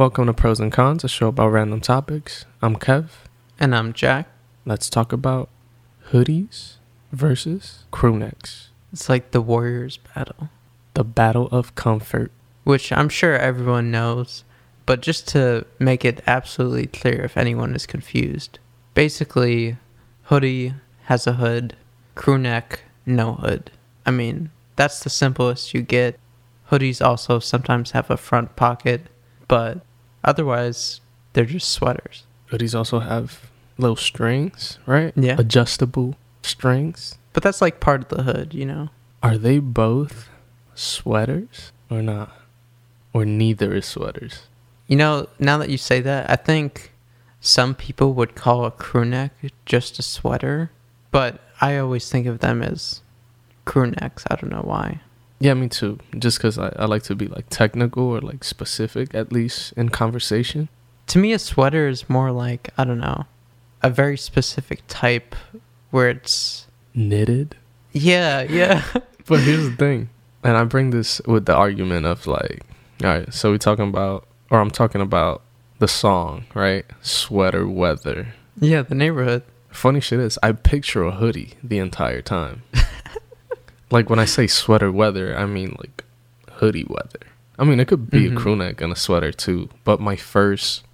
Welcome to Pros and Cons, a show about random topics. I'm Kev. And I'm Jack. Let's talk about hoodies versus crew necks. It's like the Warriors battle. The battle of comfort. Which I'm sure everyone knows, but just to make it absolutely clear if anyone is confused. Basically, hoodie has a hood, crew neck, no hood. I mean, that's the simplest you get. Hoodies also sometimes have a front pocket, but otherwise, they're just sweaters. Hoodies also have little strings, right? Yeah. Adjustable strings. But that's like part of the hood, you know? Are they both sweaters or not? Or neither is sweaters? You know, now that you say that, I think some people would call a crew neck just a sweater. But I always think of them as crew necks. I don't know why. Yeah, me too. Just because I like to be like technical or like specific, at least in conversation. To me, a sweater is more like, I don't know, a very specific type where it's knitted. Yeah. But here's the thing. And I bring this with the argument of like, all right, so I'm talking about the song, right? Sweater Weather. Yeah, the neighborhood. Funny shit is, I picture a hoodie the entire time. Like, when I say sweater weather, I mean, like, hoodie weather. I mean, it could be a crew neck and a sweater, too. But my first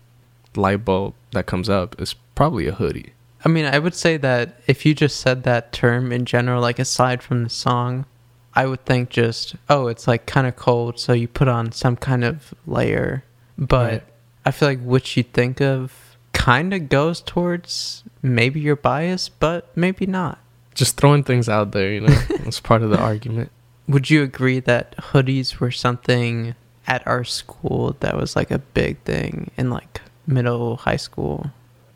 light bulb that comes up is probably a hoodie. I mean, I would say that if you just said that term in general, like, aside from the song, I would think just, oh, it's, like, kind of cold, so you put on some kind of layer. But right. I feel like what you think of kind of goes towards maybe your bias, but maybe not. Just throwing things out there, you know, that's part of the argument. Would you agree that hoodies were something at our school that was like a big thing in like middle, high school?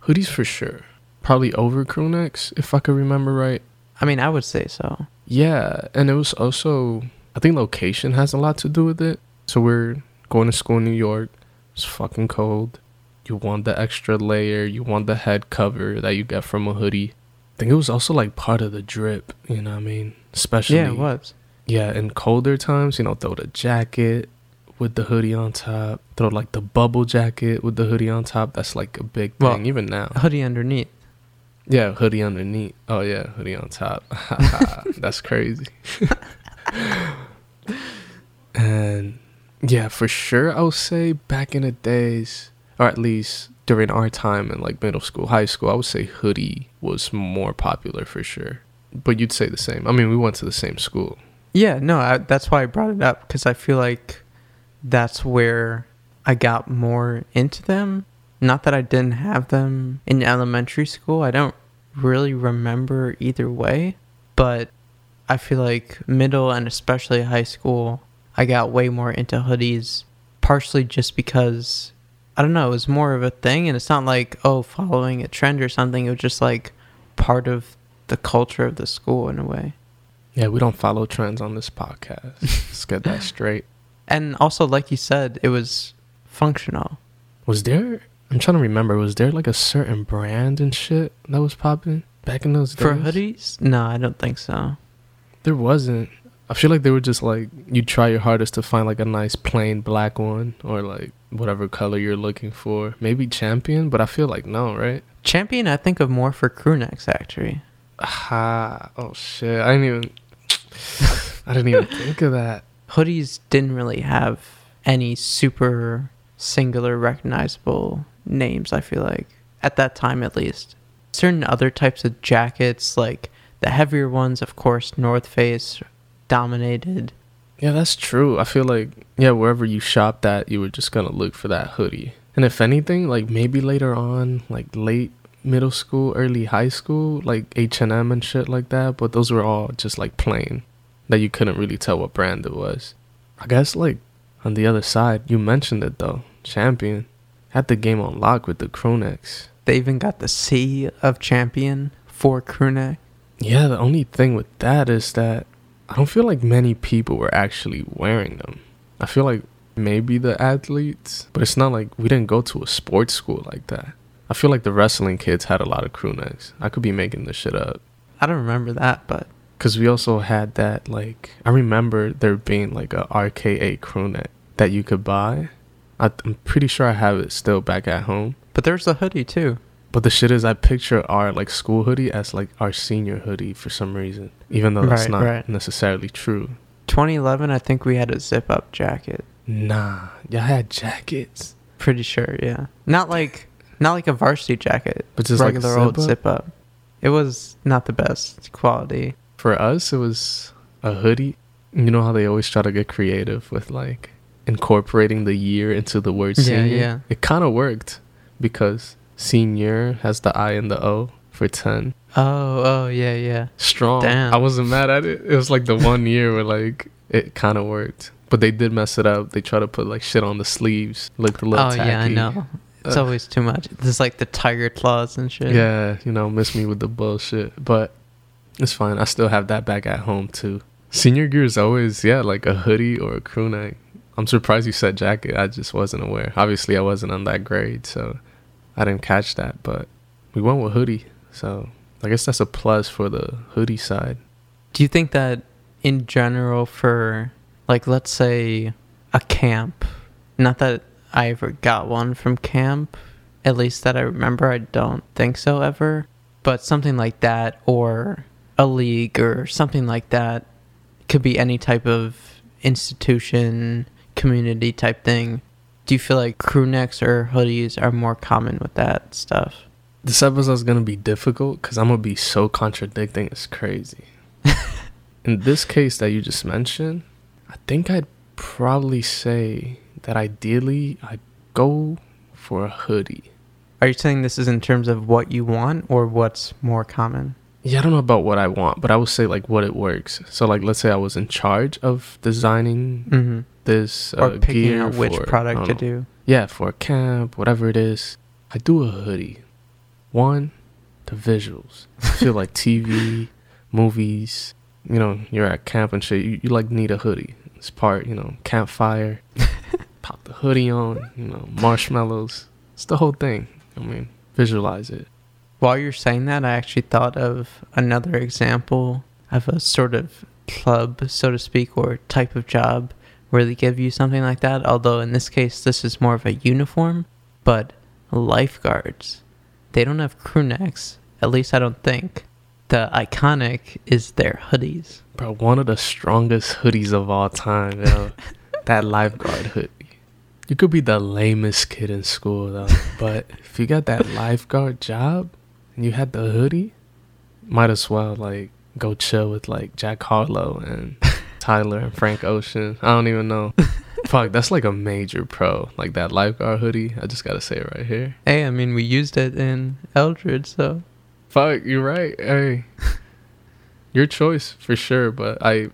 Hoodies for sure. Probably over crew necks, if I could remember right. I mean, I would say so. Yeah, and it was also, I think location has a lot to do with it. So we're going to school in New York. It's fucking cold. You want the extra layer. You want the head cover that you get from a hoodie. I think it was also like part of the drip, you know what I mean? Especially, yeah, it was. Yeah, in colder times, you know, throw the jacket with the hoodie on top, throw like the bubble jacket with the hoodie on top. That's like a big thing, well, even now. Hoodie underneath. Yeah, hoodie underneath. Oh yeah, hoodie on top. That's crazy. And yeah, for sure, I would say back in the days, or at least during our time in like middle school, high school, I would say hoodie was more popular for sure. But you'd say the same. I mean, we went to the same school. Yeah, no, that's why I brought it up, because I feel like that's where I got more into them. Not that I didn't have them in elementary school. I don't really remember either way. But I feel like middle and especially high school, I got way more into hoodies, partially just because, I don't know, it was more of a thing, and it's not like, oh, following a trend or something. It was just like part of the culture of the school in a way. Yeah, we don't follow trends on this podcast. Let's get that straight. And also, like you said, it was functional. I'm trying to remember, was there like a certain brand and shit that was popping back in those days? For hoodies? No, I don't think so. There wasn't. I feel like they were just like, you try your hardest to find like a nice plain black one or like whatever color you're looking for. Maybe Champion, but I feel like no, right? Champion, I think of more for crew necks actually. Aha. Oh shit. I didn't even think of that. Hoodies didn't really have any super singular recognizable names, I feel like. At that time at least. Certain other types of jackets, like the heavier ones, of course, North Face dominated. Yeah, that's true. I feel like, yeah, wherever you shopped at, you were just gonna look for that hoodie. And if anything, like maybe later on, like late middle school, early high school, like H&M and shit like that, but those were all just like plain that you couldn't really tell what brand it was. I guess like on the other side, you mentioned it though, Champion had the game on lock with the crew necks. They even got the C of Champion for crew neck. Yeah, the only thing with that is that I don't feel like many people were actually wearing them. I feel like maybe the athletes, but it's not like we didn't go to a sports school like that. I feel like the wrestling kids had a lot of crew necks. I could be making this shit up. I don't remember that, but... Because we also had that, like... I remember there being like a RKA crew neck that you could buy. I'm pretty sure I have it still back at home. But there's a hoodie too. But the shit is, I picture our like school hoodie as like our senior hoodie for some reason, even though that's not necessarily true. 2011, I think we had a zip-up jacket. Nah, y'all had jackets. Pretty sure, yeah. Not like a varsity jacket, but just regular like old zip-up. It was not the best quality. For us, it was a hoodie. You know how they always try to get creative with like incorporating the year into the word senior? Yeah, yeah. It kind of worked because senior has the I and the O for 10. Oh, yeah, yeah. Strong. Damn. I wasn't mad at it. It was like the one year where like it kind of worked. But they did mess it up. They try to put like shit on the sleeves. Looked a little tacky. Oh, yeah, I know. It's always too much. There's like the tiger claws and shit. Yeah, you know, miss me with the bullshit. But it's fine. I still have that back at home too. Senior gear is always, yeah, like a hoodie or a crew neck. I'm surprised you said jacket. I just wasn't aware. Obviously, I wasn't on that grade, so I didn't catch that. But we went with hoodie. So I guess that's a plus for the hoodie side. Do you think that in general for, like, let's say a camp, not that I ever got one from camp, at least that I remember, I don't think so ever, but something like that or a league or something like that, could be any type of institution, community type thing. Do you feel like crew necks or hoodies are more common with that stuff? This episode is going to be difficult because I'm going to be so contradicting. It's crazy. In this case that you just mentioned, I think I'd probably say that ideally I'd go for a hoodie. Are you saying this is in terms of what you want or what's more common? Yeah, I don't know about what I want, but I would say like what it works. So like, let's say I was in charge of designing this or picking gear out which product to do. Yeah, for a camp, whatever it is, I do a hoodie. One, the visuals. I feel like TV, movies, you know, you're at camp and shit, you like need a hoodie. It's part, you know, campfire, pop the hoodie on, you know, marshmallows. It's the whole thing. I mean, visualize it. While you're saying that, I actually thought of another example of a sort of club, so to speak, or type of job where they give you something like that. Although in this case, this is more of a uniform, but lifeguards. They don't have crew necks, at least I don't think. The iconic is their hoodies. Bro, one of the strongest hoodies of all time, yo. That lifeguard hoodie. You could be the lamest kid in school, though. But if you got that lifeguard job and you had the hoodie, might as well, like, go chill with, like, Jack Harlow and Tyler and Frank Ocean. I don't even know. Fuck, that's like a major pro. Like that lifeguard hoodie. I just gotta say it right here. Hey, I mean, we used it in Eldridge, so. Fuck, you're right. Hey, your choice for sure. But I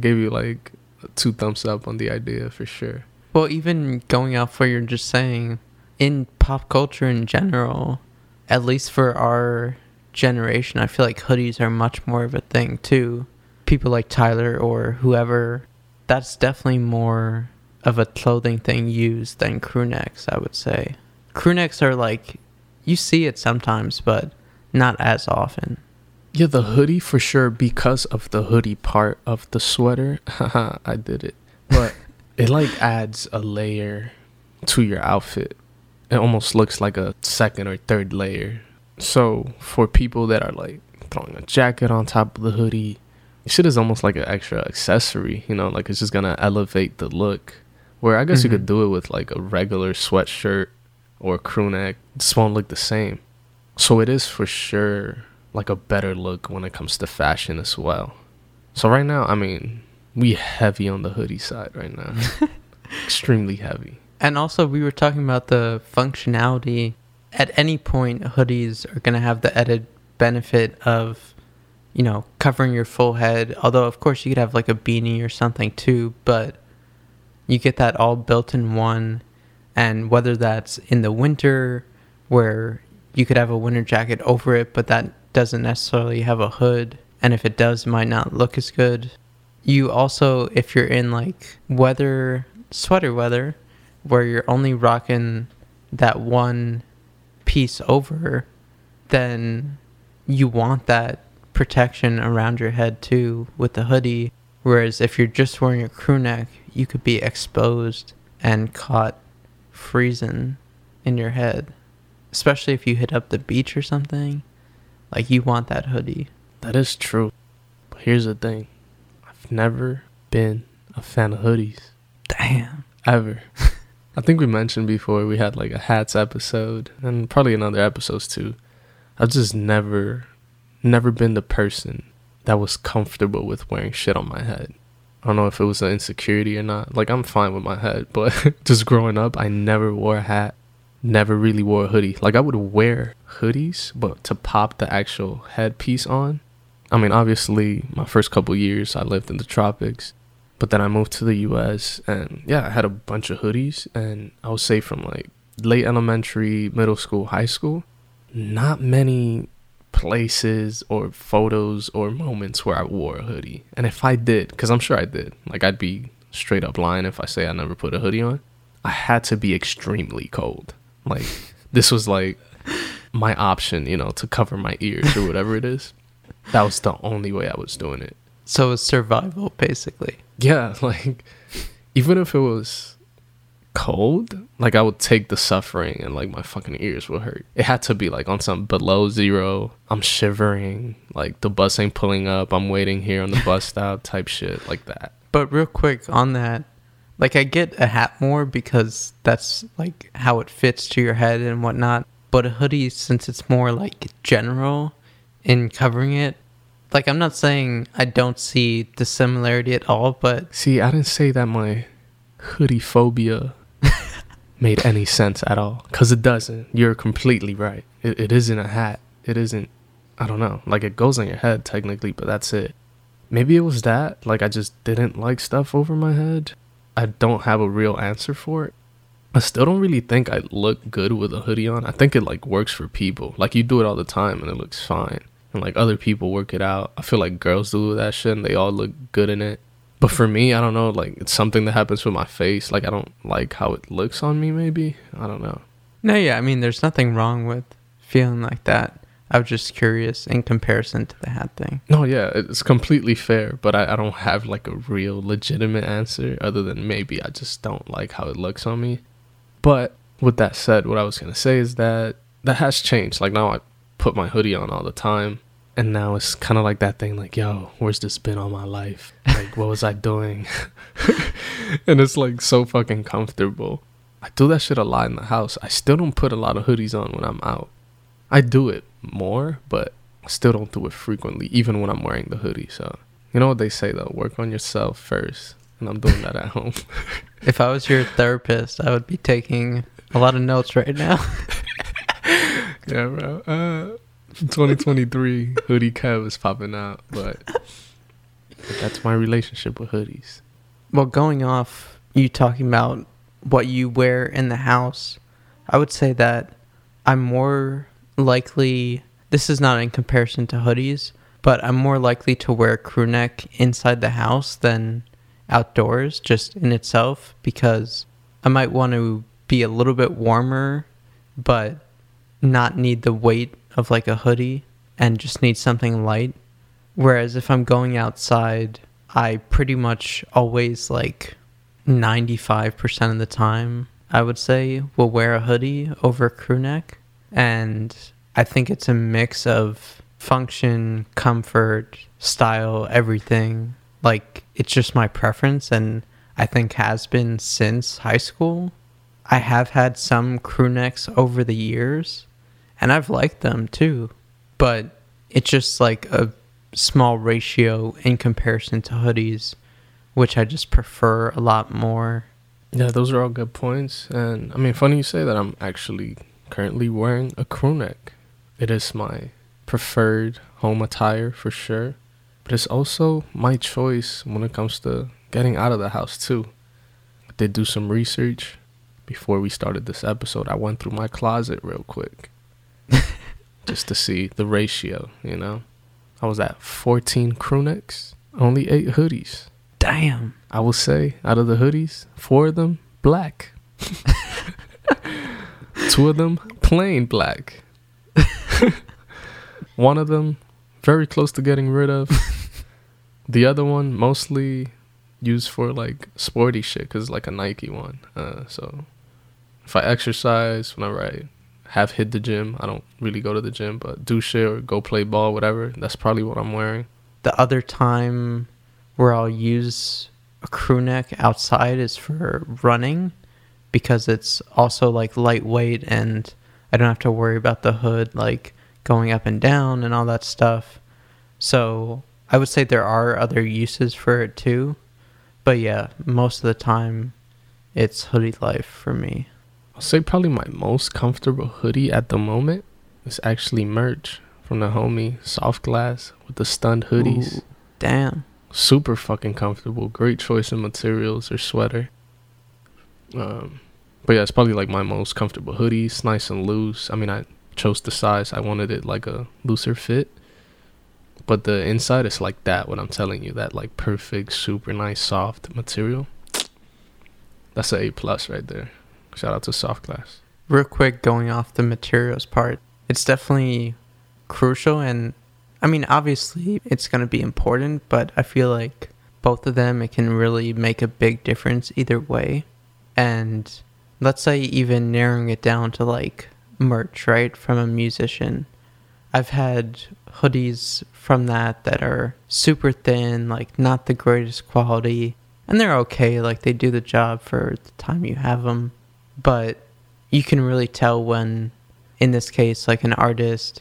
gave you like 2 thumbs up on the idea for sure. Well, even going off what you're just saying, in pop culture in general, at least for our generation, I feel like hoodies are much more of a thing too. People like Tyler or whoever. That's definitely more of a clothing thing used than crew necks, I would say. Crew necks are like, you see it sometimes, but not as often. Yeah, the hoodie for sure, because of the hoodie part of the sweater. Haha, I did it. But it like adds a layer to your outfit. It almost looks like a second or third layer. So for people that are like throwing a jacket on top of the hoodie, shit is almost like an extra accessory, you know, like it's just gonna elevate the look, where I guess you could do it with like a regular sweatshirt or crew neck. This won't look the same. So it is for sure like a better look when it comes to fashion as well. So right now, I mean, we heavy on the hoodie side right now. Extremely heavy. And also we were talking about the functionality. At any point, hoodies are gonna have the added benefit of, you know, covering your full head, although of course you could have like a beanie or something too, but you get that all built in one. And whether that's in the winter where you could have a winter jacket over it, but that doesn't necessarily have a hood, and if it does, it might not look as good. You also, if you're in like weather, sweater weather, where you're only rocking that one piece over, then you want that protection around your head too with the hoodie, whereas if you're just wearing a crew neck, you could be exposed and caught freezing in your head, especially if you hit up the beach or something. Like, you want that hoodie. That is true. But here's the thing. I've never been a fan of hoodies. Damn. Ever. I think we mentioned before we had like a hats episode and probably another episodes too. I've just never been the person that was comfortable with wearing shit on my head. I don't know if it was an insecurity or not. Like, I'm fine with my head, but just growing up, I never wore a hat. Never really wore a hoodie. Like, I would wear hoodies, but to pop the actual headpiece on. I mean, obviously, my first couple years, I lived in the tropics. But then I moved to the U.S. and, yeah, I had a bunch of hoodies. And I would say from, like, late elementary, middle school, high school, not many places or photos or moments where I wore a hoodie. And if I did, because I'm sure I did. Like, I'd be straight up lying if I say I never put a hoodie on. I had to be extremely cold. Like, this was like my option, you know, to cover my ears or whatever it is. That was the only way I was doing it. So it's survival, basically. Yeah, like, even if it was cold, like, I would take the suffering and, like, my fucking ears would hurt. It had to be, like, on some below zero, I'm shivering, like, the bus ain't pulling up, I'm waiting here on the bus stop type shit, like that. But real quick on that, like, I get a hat more because that's, like, how it fits to your head and whatnot. But a hoodie, since it's more, like, general in covering it, like, I'm not saying I don't see the similarity at all, but... See, I didn't say that my hoodie phobia made any sense at all. Because it doesn't. You're completely right. It isn't a hat. It isn't... I don't know. Like, it goes on your head, technically, but that's it. Maybe it was that. Like, I just didn't like stuff over my head. I don't have a real answer for it. I still don't really think I look good with a hoodie on. I think it, like, works for people. Like, you do it all the time and it looks fine. And, like, other people work it out. I feel like girls do that shit and they all look good in it. But for me, I don't know. Like, it's something that happens with my face. Like, I don't like how it looks on me, maybe. I don't know. No, yeah. I mean, there's nothing wrong with feeling like that. I was just curious in comparison to the hat thing. No, yeah, it's completely fair, but I don't have, like, a real legitimate answer other than maybe I just don't like how it looks on me. But with that said, what I was going to say is that has changed. Like, now I put my hoodie on all the time, and now it's kind of like that thing, like, yo, where's this been all my life? Like, what was I doing? And it's, like, so fucking comfortable. I do that shit a lot in the house. I still don't put a lot of hoodies on when I'm out. I do it more, but I still don't do it frequently, even when I'm wearing the hoodie. So, you know what they say, though, work on yourself first, and I'm doing that at home. If I was your therapist, I would be taking a lot of notes right now. Yeah, bro. 2023 hoodie Kev is popping out, but that's my relationship with hoodies. Well, going off you talking about what you wear in the house, I would say that I'm more likely, this is not in comparison to hoodies, but I'm more likely to wear a crew neck inside the house than outdoors just in itself, because I might want to be a little bit warmer but not need the weight of like a hoodie and just need something light. Whereas if I'm going outside, I pretty much always, like 95% of the time I would say, will wear a hoodie over a crew neck. And I think it's a mix of function, comfort, style, everything. Like, it's just my preference, and I think has been since high school. I have had some crew necks over the years, and I've liked them too. But it's just like a small ratio in comparison to hoodies, which I just prefer a lot more. Yeah, those are all good points. And I mean, funny you say that. I'm actually currently wearing a crew neck. It is my preferred home attire for sure, but it's also my choice when it comes to getting out of the house too. I did do some research before we started this episode. I went through my closet real quick just to see the ratio, you know. I was at 14 crew necks, only 8 hoodies. Damn. I will say, out of the hoodies, 4 of them black. 2 of them plain black. 1 of them very close to getting rid of. The other one mostly used for like sporty shit because like a Nike one. So if I exercise, whenever I have hit the gym, I don't really go to the gym, but do shit or go play ball, whatever, that's probably what I'm wearing. The other time where I'll use a crew neck outside is for running, because it's also like lightweight and I don't have to worry about the hood like going up and down and all that stuff. So I would say there are other uses for it too, but yeah, most of the time it's hoodie life for me. I'll say probably my most comfortable hoodie at the moment is actually merch from the homie Soft Glass with the Stunned hoodies. Ooh, damn, super fucking comfortable, great choice in materials or sweater. But yeah, it's probably like my most comfortable hoodie. It's nice and loose. I mean, I chose the size. I wanted it like a looser fit, but the inside is like that, what I'm telling you, that like perfect, super nice, soft material. That's an A+ right there. Shout out to Soft Glass. Real quick, going off the materials part, it's definitely crucial, and I mean, obviously it's going to be important, but I feel like both of them, it can really make a big difference either way. And let's say even narrowing it down to like merch, right, from a musician. I've had hoodies from that are super thin, like not the greatest quality, and they're okay, like they do the job for the time you have them. But you can really tell when, in this case, like an artist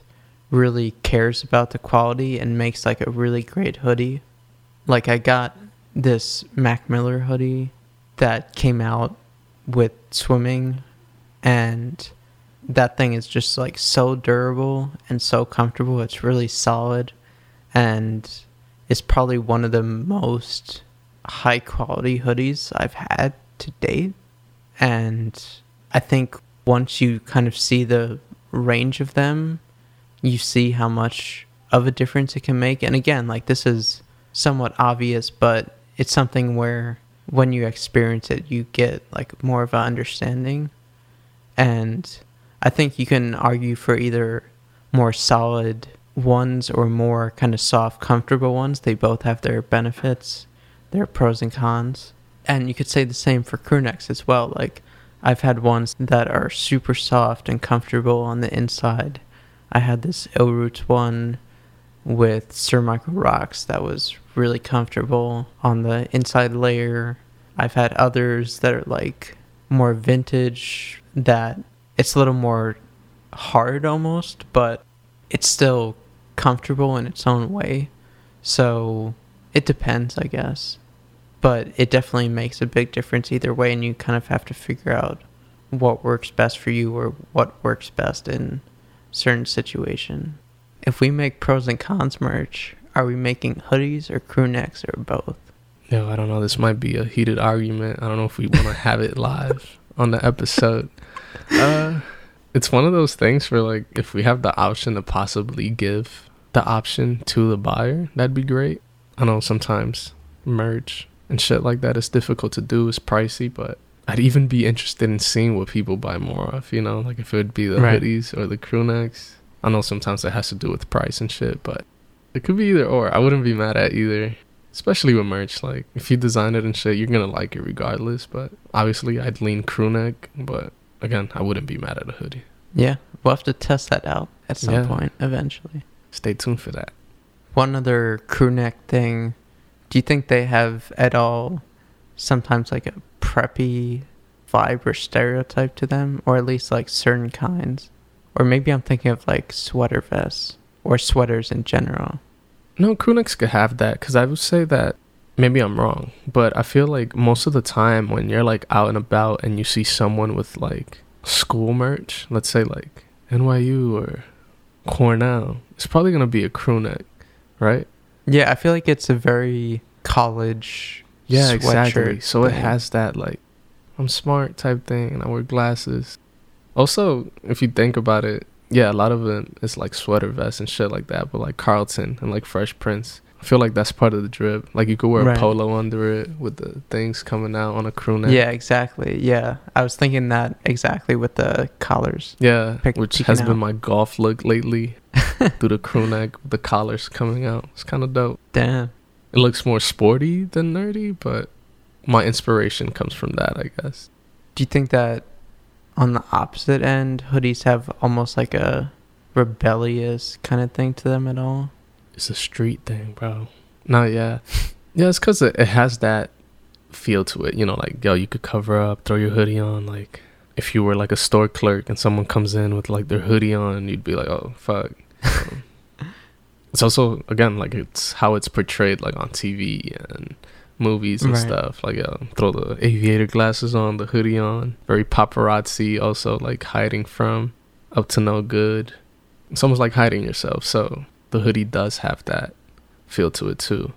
really cares about the quality and makes like a really great hoodie. Like I got this Mac Miller hoodie that came out with Swimming, and that thing is just like so durable and so comfortable. It's really solid, and it's probably one of the most high quality hoodies I've had to date. And I think once you kind of see the range of them, you see how much of a difference it can make. And again, like this is somewhat obvious, but it's something where when you experience it, you get like more of an understanding. And I think you can argue for either more solid ones or more kind of soft, comfortable ones. They both have their benefits, their pros and cons. And you could say the same for crew necks as well. Like I've had ones that are super soft and comfortable on the inside. I had this Ill Roots one with Sir Michael Rocks that was really comfortable on the inside layer. I've had others that are like more vintage, that it's a little more hard almost, but it's still comfortable in its own way. So it depends, I guess. But it definitely makes a big difference either way, and you kind of have to figure out what works best for you or what works best in certain situation. If we make pros and cons merch, are we making hoodies or crew necks or both? No, I don't know. This might be a heated argument. I don't know if we want to have it live on the episode. It's one of those things where, like, if we have the option to possibly give the option to the buyer, that'd be great. I know sometimes merch and shit like that is difficult to do, it's pricey, but I'd even be interested in seeing what people buy more of, you know, like if it would be the right hoodies or the crew necks. I know sometimes it has to do with price and shit, but it could be either or. I wouldn't be mad at either, especially with merch. Like if you design it and shit, you're gonna like it regardless, but obviously I'd lean crew neck, but again, I wouldn't be mad at a hoodie. Yeah, we'll have to test that out at some point eventually. Stay tuned for that. One other crew neck thing, do you think they have at all sometimes like a preppy vibe or stereotype to them, or at least like certain kinds? Or maybe I'm thinking of like sweater vests or sweaters in general. No, crew necks could have that, because I would say that, maybe I'm wrong, but I feel like most of the time when you're like out and about and you see someone with like school merch, let's say like NYU or Cornell, it's probably going to be a crew neck, right? Yeah, I feel like it's a very college sweatshirt. Exactly. So it has that like, I'm smart type thing and I wear glasses. Also, if you think about it, yeah, a lot of it is like sweater vests and shit like that, but like Carlton and like Fresh Prince, I feel like that's part of the drip. Like you could wear a polo under it with the things coming out on a crew neck. Yeah, exactly. Yeah, I was thinking that exactly with the collars. Yeah, which has been my golf look lately. Through the crew neck, the collars coming out. It's kind of dope. Damn. It looks more sporty than nerdy, but my inspiration comes from that, I guess. Do you think that on the opposite end, hoodies have almost like a rebellious kind of thing to them at all. It's a street thing, bro. No, yeah. Yeah, it's because it has that feel to it. You know, like, yo, you could cover up, throw your hoodie on. Like, if you were like a store clerk and someone comes in with like their hoodie on, you'd be like, oh, fuck. It's also, again, like, it's how it's portrayed, like, on TV and movies and stuff. Like, throw the aviator glasses on, the hoodie on. Very paparazzi, also, like, hiding from, up to no good. It's almost like hiding yourself. So the hoodie does have that feel to it, too.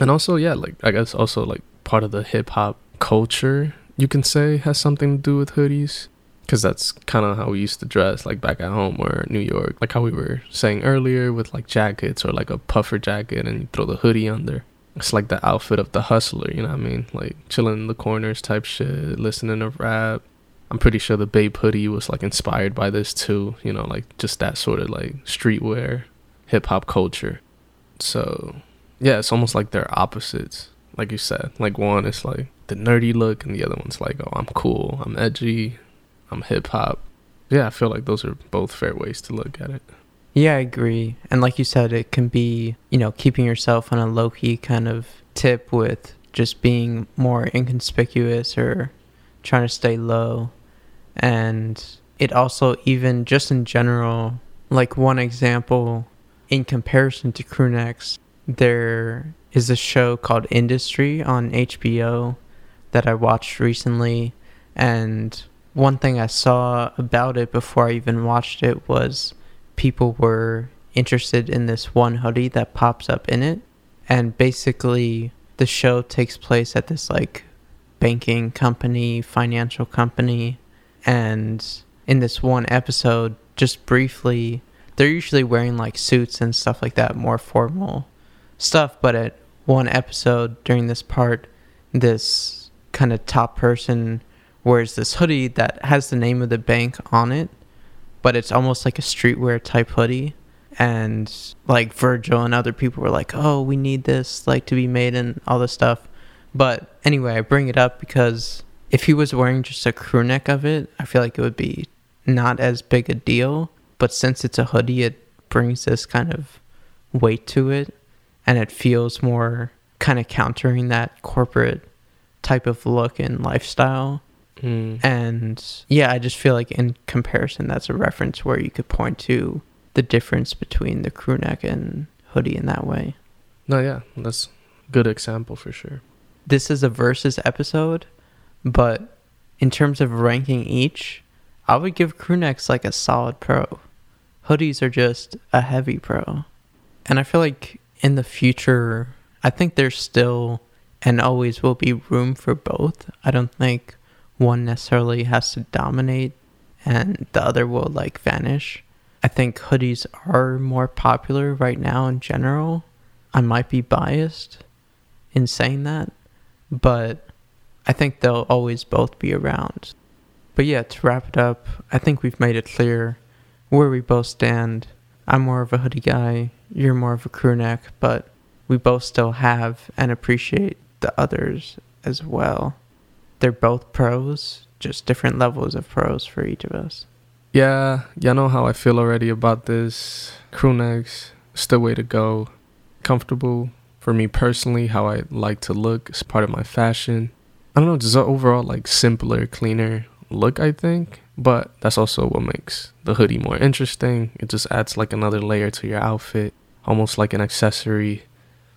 And also, yeah, like, I guess also, like, part of the hip-hop culture, you can say, has something to do with hoodies. Because that's kind of how we used to dress, like, back at home or New York. Like how we were saying earlier with, like, jackets or, like, a puffer jacket and you throw the hoodie under. It's like the outfit of the hustler, you know what I mean? Like, chilling in the corners type shit, listening to rap. I'm pretty sure the Bape hoodie was, like, inspired by this, too. You know, like, just that sort of, like, streetwear, hip-hop culture. So, yeah, it's almost like they're opposites, like you said. Like, one is, like, the nerdy look, and the other one's like, oh, I'm cool, I'm edgy, I'm hip-hop. Yeah, I feel like those are both fair ways to look at it. Yeah, I agree. And like you said, it can be, you know, keeping yourself on a low-key kind of tip with just being more inconspicuous or trying to stay low. And it also, even just in general, like one example in comparison to crewnecks, there is a show called Industry on HBO that I watched recently, and one thing I saw about it before I even watched it was people were interested in this one hoodie that pops up in it. And basically the show takes place at this like banking company, financial company. And in this one episode, just briefly, they're usually wearing like suits and stuff like that, more formal stuff. But at one episode during this part, this kind of top person wears this hoodie that has the name of the bank on it, but it's almost like a streetwear type hoodie. And like Virgil and other people were like, oh, we need this like to be made and all this stuff. But anyway, I bring it up because if he was wearing just a crew neck of it, I feel like it would be not as big a deal. But since it's a hoodie, it brings this kind of weight to it, and it feels more kind of countering that corporate type of look and lifestyle. And yeah, I just feel like in comparison, that's a reference where you could point to the difference between the crew neck and hoodie in that way. No, yeah, that's a good example for sure. This is a versus episode, but in terms of ranking each, I would give crew necks like a solid pro. Hoodies are just a heavy pro. And I feel like in the future, I think there's still and always will be room for both. I don't think one necessarily has to dominate and the other will like vanish. I think hoodies are more popular right now in general. I might be biased in saying that, but I think they'll always both be around. But yeah, to wrap it up, I think we've made it clear where we both stand. I'm more of a hoodie guy, you're more of a crew neck, but we both still have and appreciate the others as well. They're both pros, just different levels of pros for each of us. Yeah, y'all know how I feel already about this. Crew necks, still way to go. Comfortable for me personally, how I like to look. It's part of my fashion. I don't know, just overall like simpler, cleaner look, I think. But that's also what makes the hoodie more interesting. It just adds like another layer to your outfit, almost like an accessory.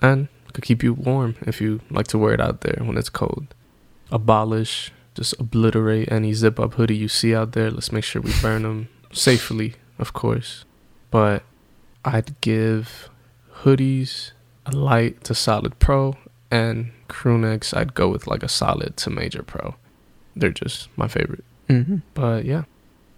And could keep you warm if you like to wear it out there when it's cold. Abolish, just obliterate any zip-up hoodie you see out there. Let's make sure we burn them safely, of course. But I'd give hoodies a light to solid pro, and crew necks I'd go with like a solid to major pro. They're just my favorite. But yeah,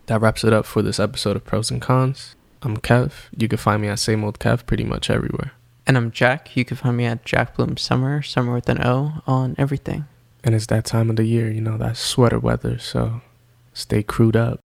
that wraps it up for this episode of Pros and Cons. I'm Kev. You can find me at Same Old Kev pretty much everywhere. And I'm Jack. You can find me at Jack Bloom Summer with an O on everything. And it's that time of the year, you know, that sweater weather, so stay crewed up.